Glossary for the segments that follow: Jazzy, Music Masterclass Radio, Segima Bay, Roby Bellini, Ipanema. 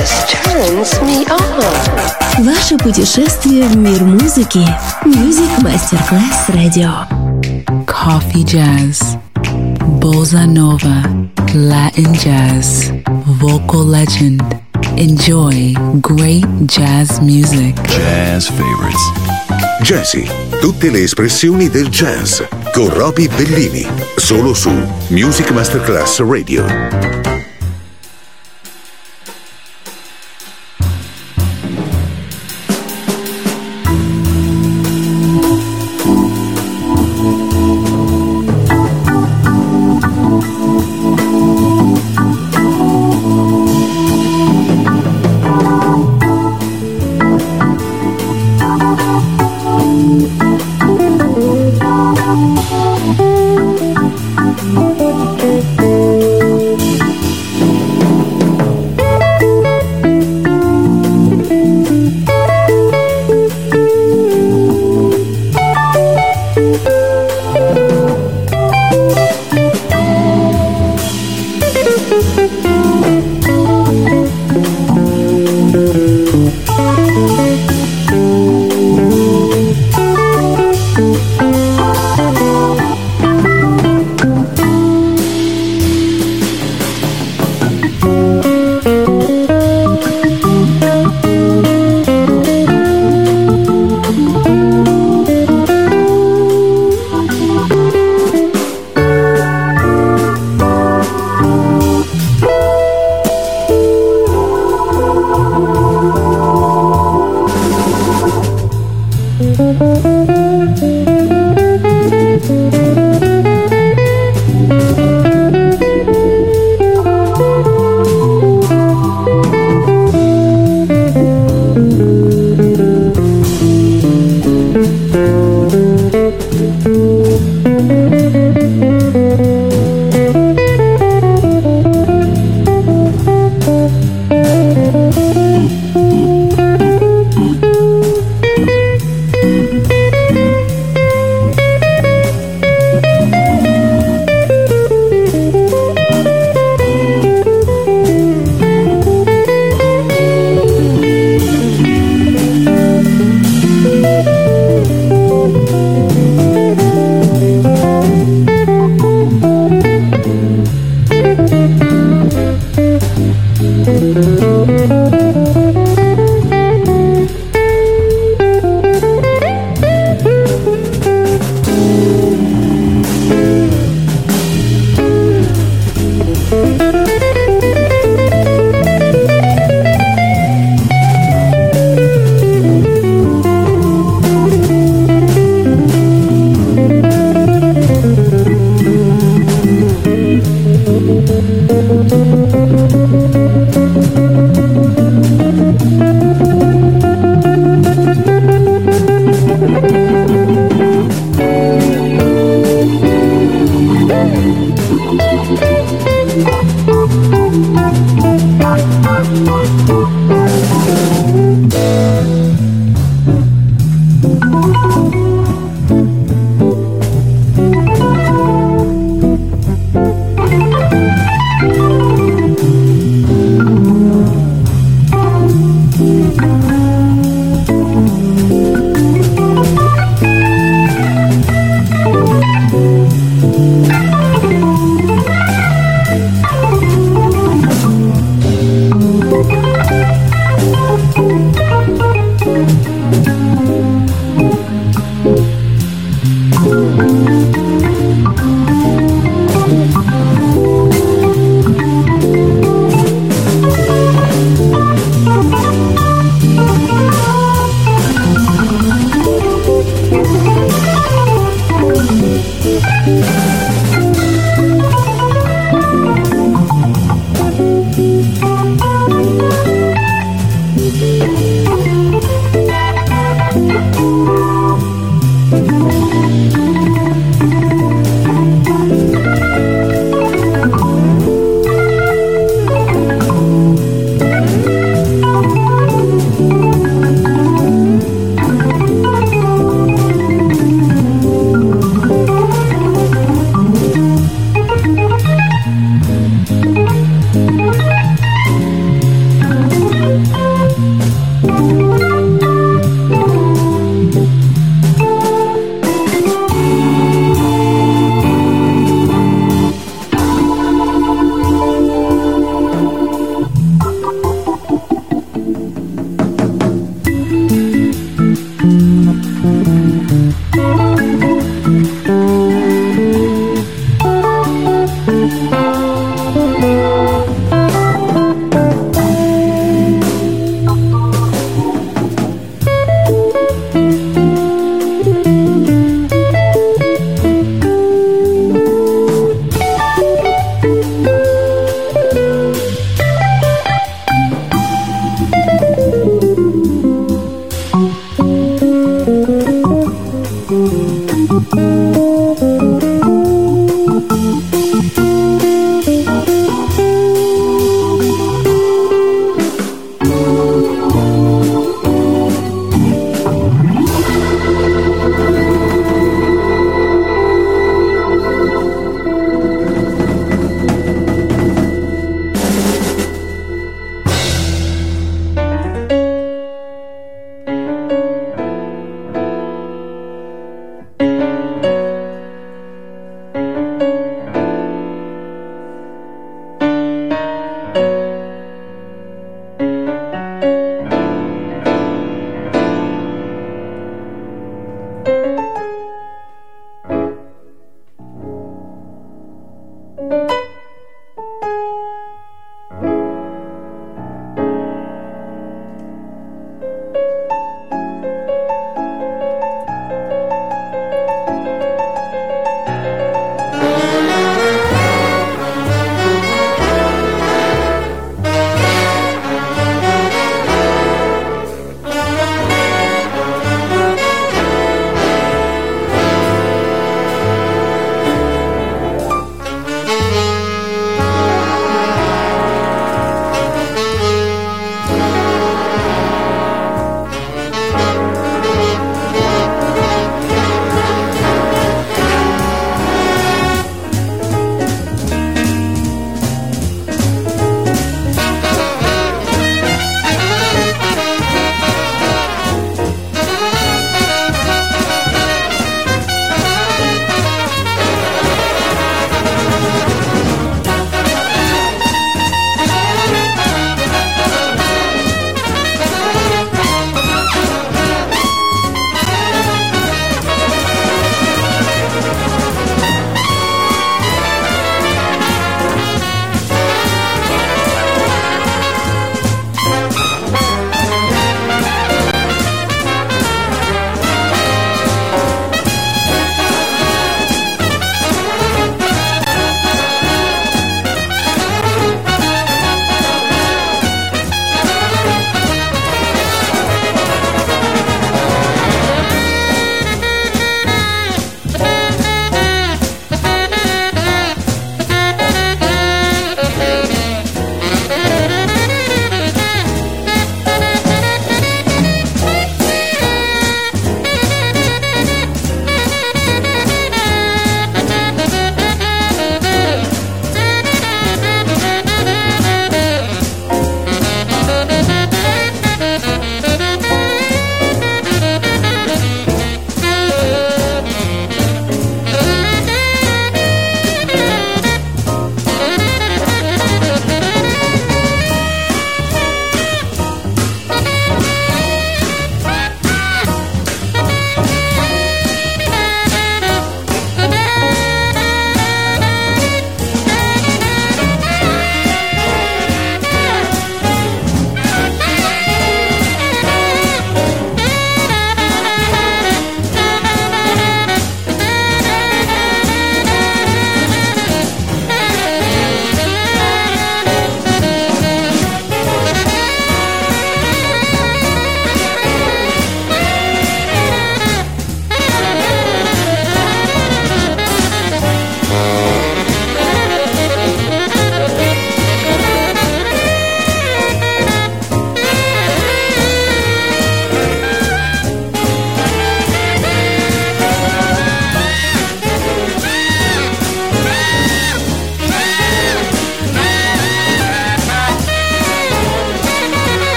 just turns me on. Ваше путешествие в мир музыки. Music Masterclass Radio. Coffee jazz, bossa nova, Latin jazz, vocal legend. Enjoy great jazz music. Jazz favorites. Jazzy, tutte le espressioni del jazz con Roby Bellini, solo su Music Masterclass Radio. We'll be right back.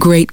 Great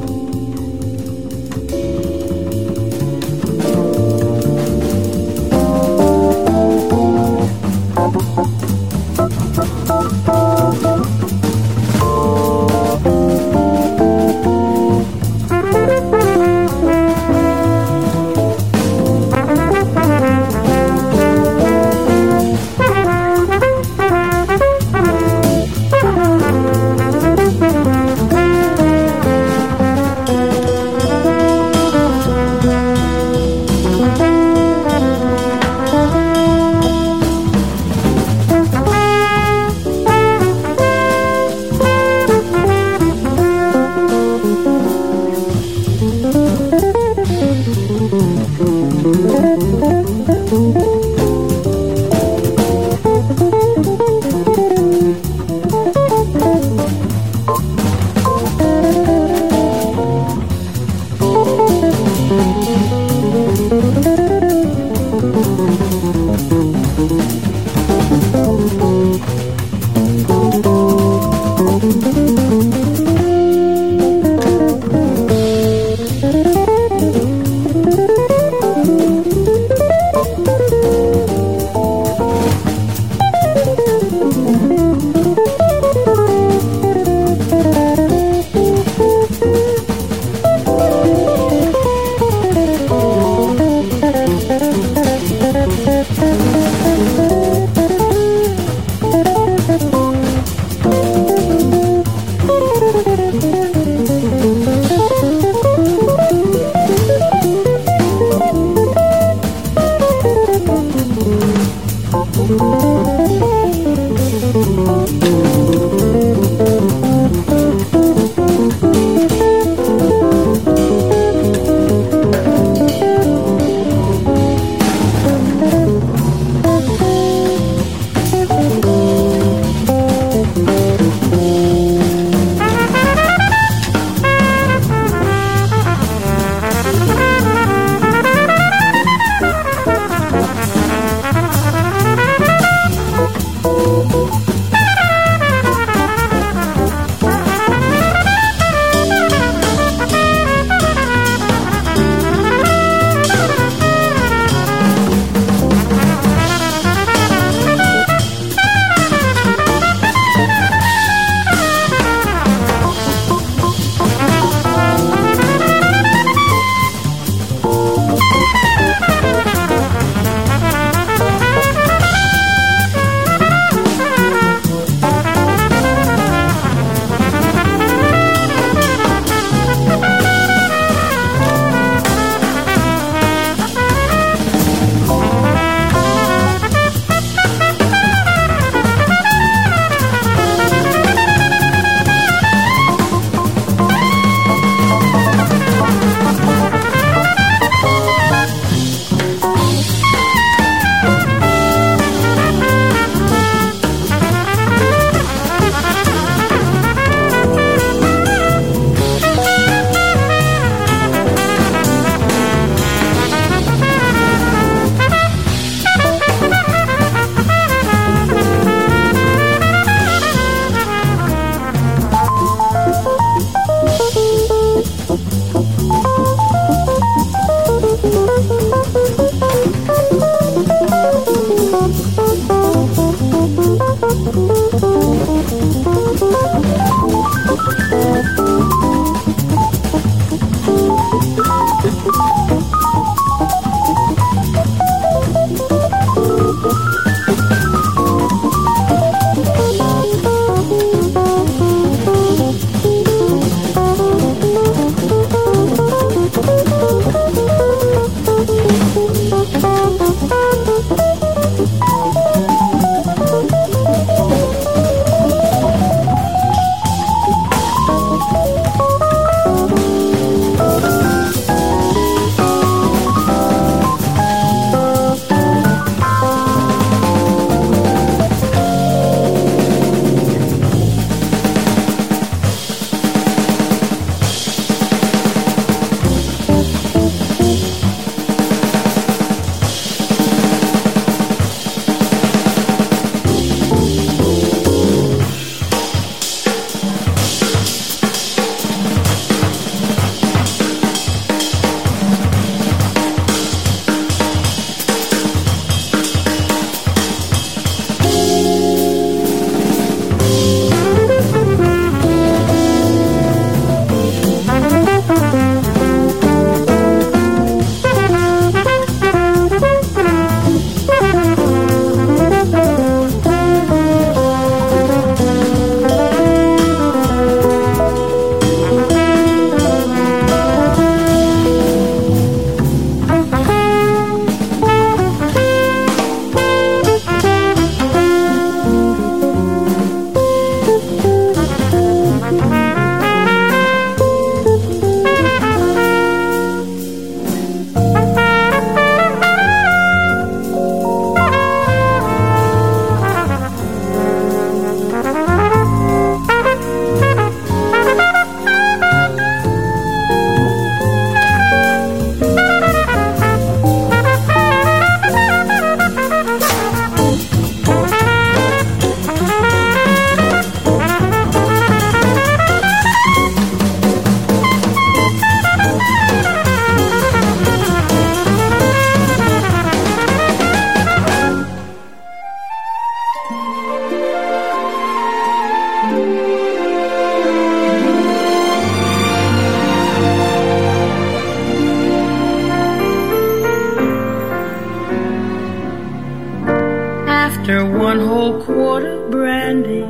quart of brandy.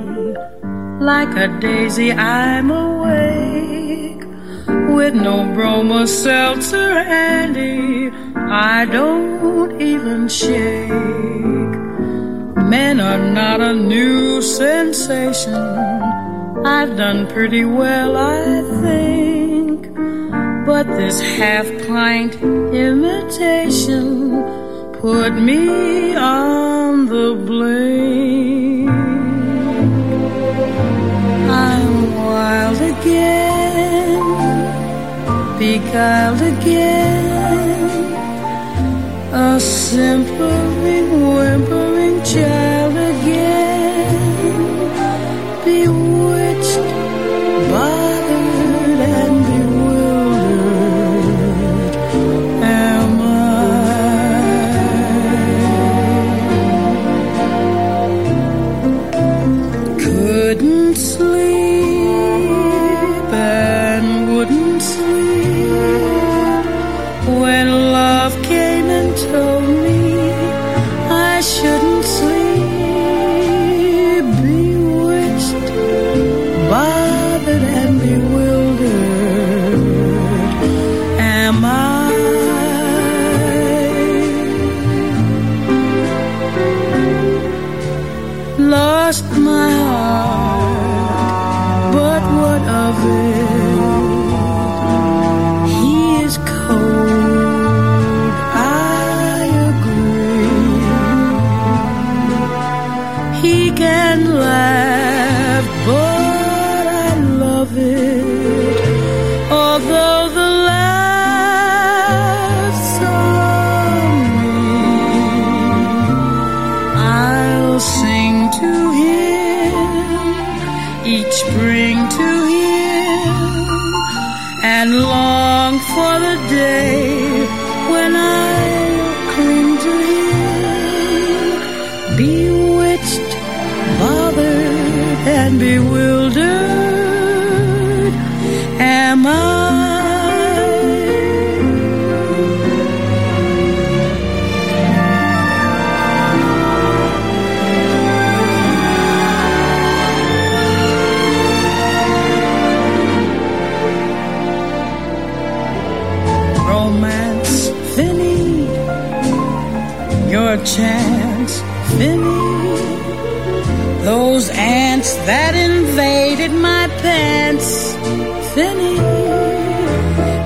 Like a daisy I'm awake, with no Broma seltzer handy, I don't even shake. Men are not a new sensation, I've done pretty well I think, but this half pint imitation put me on the blink. I'm wild again, beguiled again, a simpering, whimpering child again, bewitched, bothered, and bewildered am I. Couldn't sleep and wouldn't sleep when love came and told me I shouldn't sleep, bewitched, bothered, and bewildered am I. Lost my heart, but what of it? He is cold. And laugh, but I love it, although the laughs on me. I'll sing to him, each spring to him, and long for the day when I'll cling to him, bewitched, bothered and bewildered am I. Romance, Finny, your chance, Finny. Those ants that invaded my pants, Finny,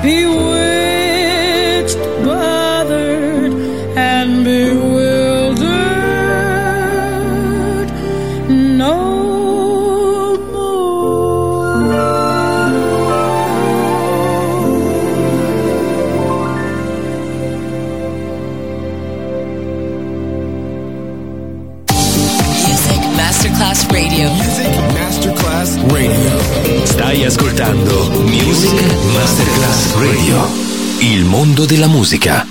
bewitched, bothered, and bewildered no Radio. Music Masterclass Radio. Stai ascoltando Music Masterclass Radio. Il mondo della musica.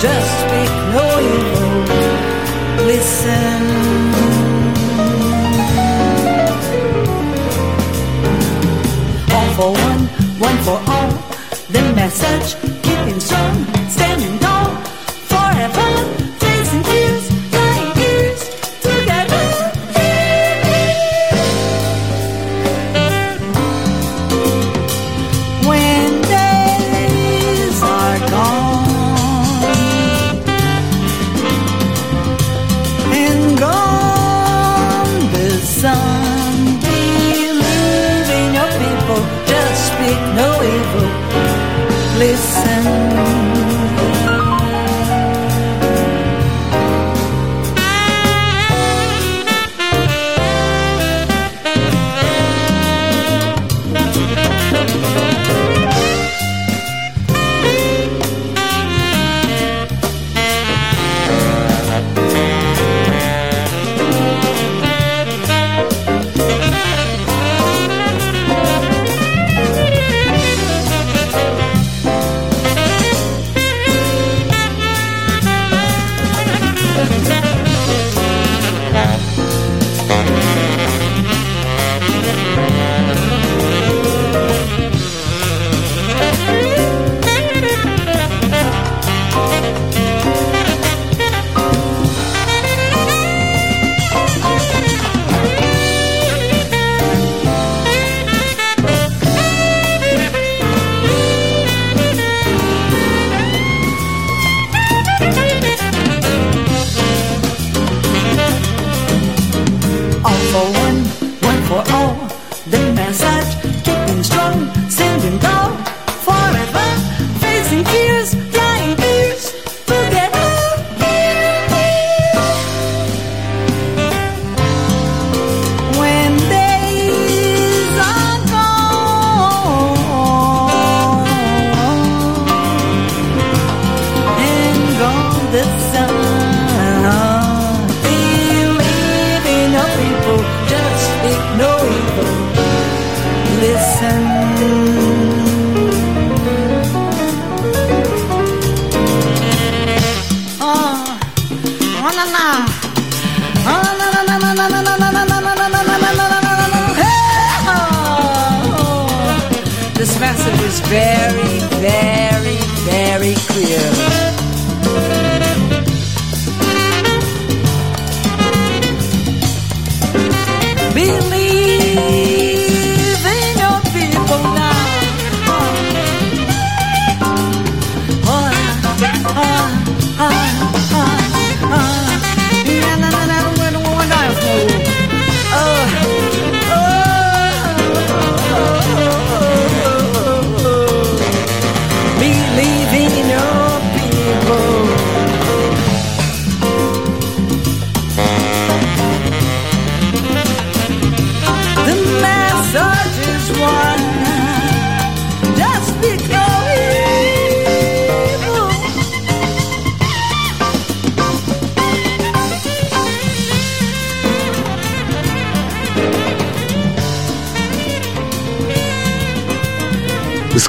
Just speak no evil. listen. All for one, one for all, the message keeping strong, standing tall, forever, facing tears, flying years, together. When days are gone and gone the sun, believe in your people, just speak no evil, listen. This message is very, very, very clear.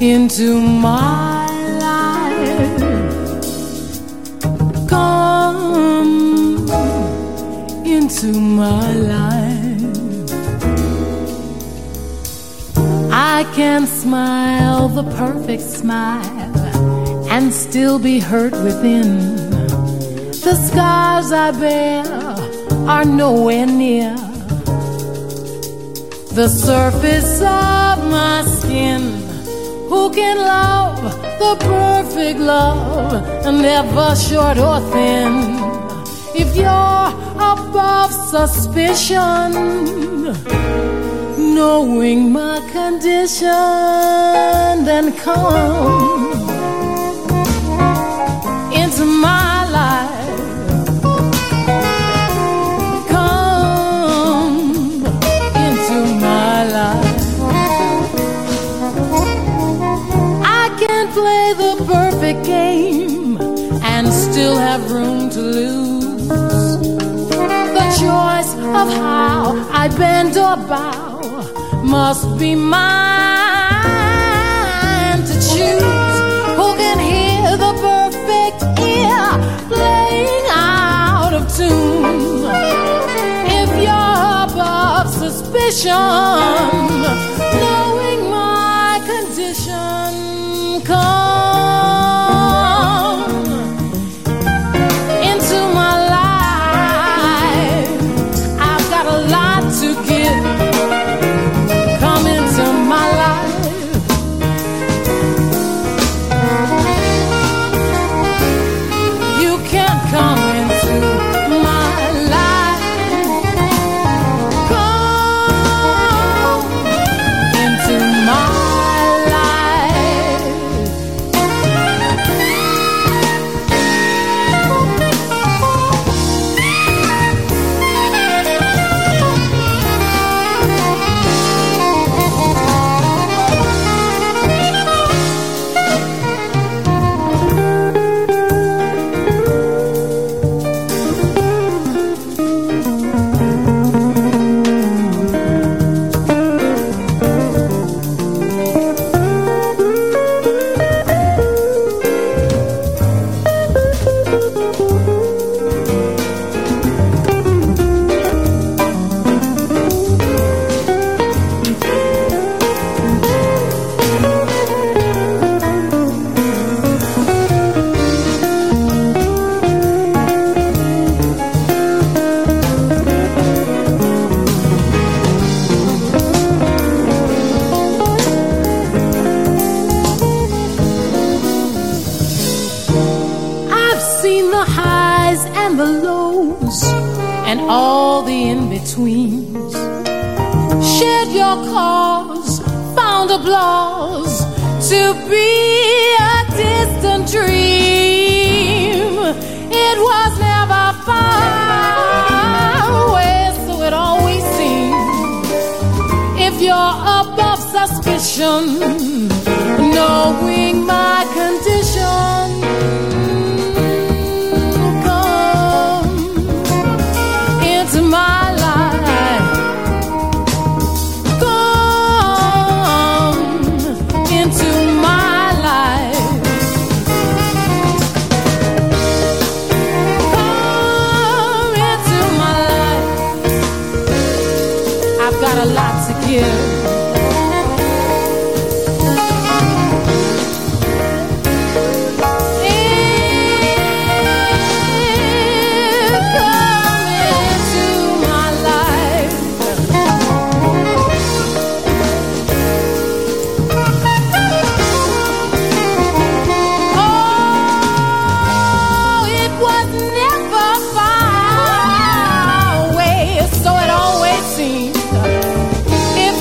Into my life, come into my life. I can smile the perfect smile and still be hurt within. The scars I bear are nowhere near the surface of my skin. Who can love the perfect love and never short or thin? If you're above suspicion, knowing my condition, then come into my life. room to lose. The choice of how I bend or bow must be mine to choose. Who can hear the perfect ear playing out of tune? If you're above suspicion, knowing my condition, come into my life. I've got a lot to give. Come into my life. You can't come into.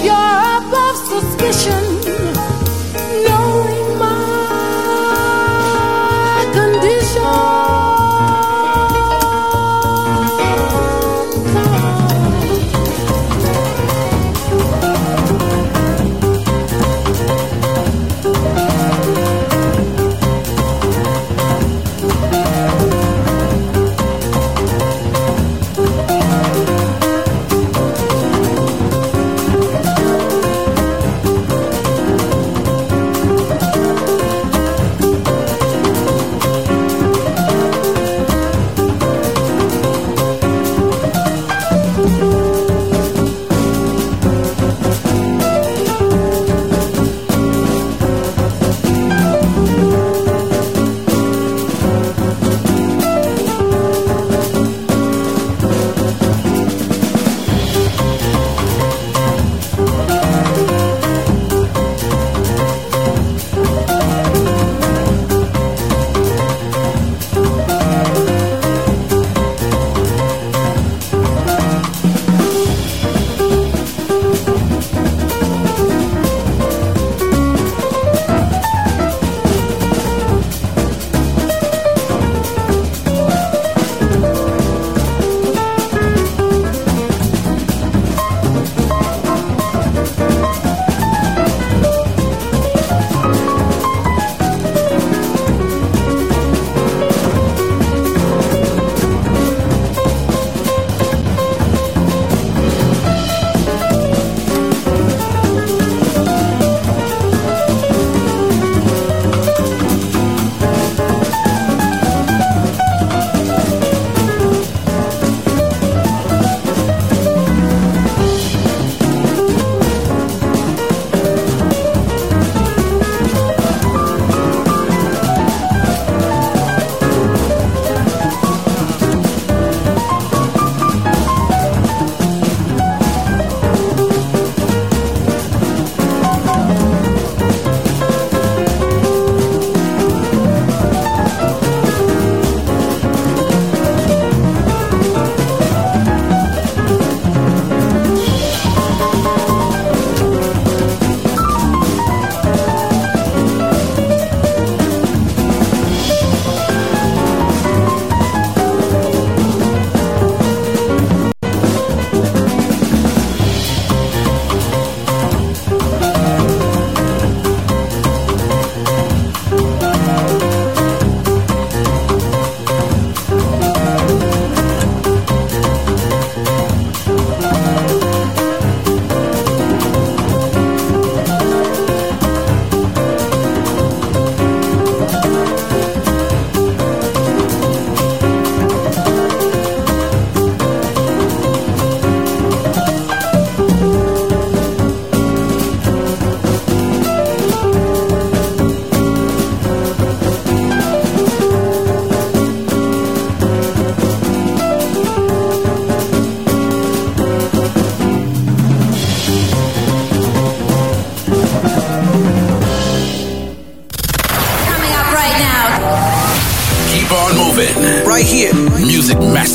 You're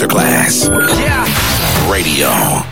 Masterclass Radio.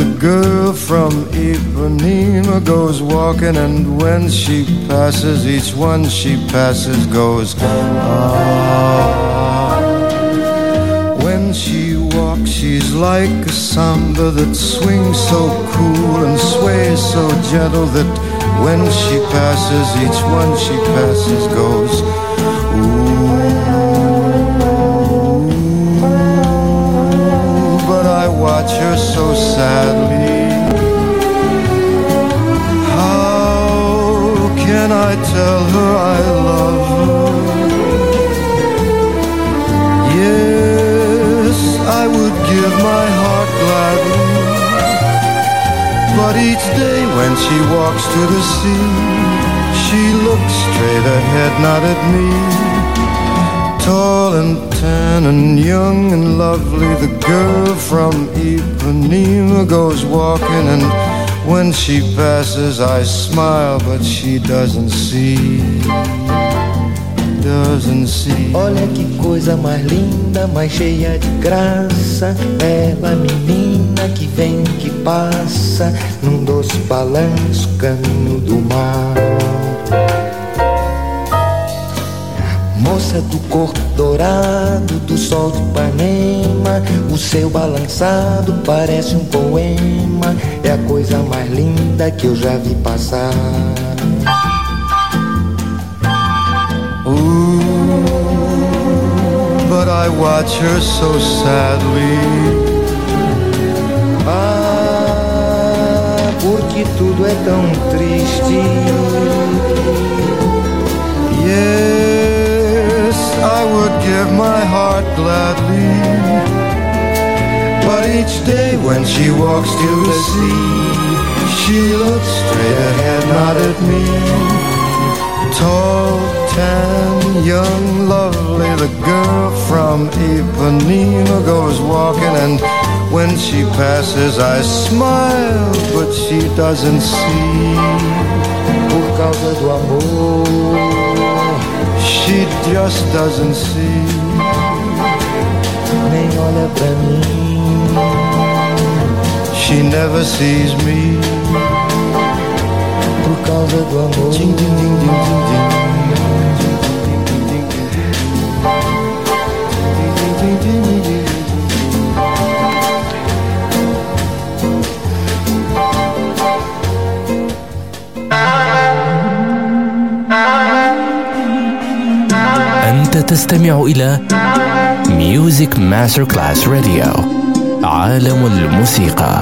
the girl from Ipanema goes walking, and when she passes, each one she passes goes ah. When she walks, she's like a samba that swings so cool and sways so gentle that when she passes, each one she passes goes ooh. Watch her so sadly. How can I tell her I love her? Yes, I would give my heart gladly, but each day when she walks to the sea, she looks straight ahead, not at me. Tall and tan and young and lovely, the girl from Ipanema goes walking, and when she passes I smile, but she doesn't see, doesn't see. Olha que coisa mais linda, mais cheia de graça, bela menina que vem, que passa, num doce balanço, caminho do mar. Moça do corpo dourado, do sol de Ipanema, o seu balançado parece um poema, é a coisa mais linda que eu já vi passar. Ooh, but I watch her so sadly. Ah, porque tudo é tão triste. Yeah, I would give my heart gladly, but each day when she walks to the sea, she looks straight ahead, not at me. Tall, tan, young, lovely, the girl from Ipanema goes walking, and when she passes I smile, but she doesn't see. Por causa do amor, she just doesn't see. Nem olha pra mim, she never sees me. Por causa do amor. Ding, ding, ding, ding, ding, ding, ding, ding, ding, ding, ding, ding, ding. تستمع إلى Music Masterclass Radio, عالم الموسيقى.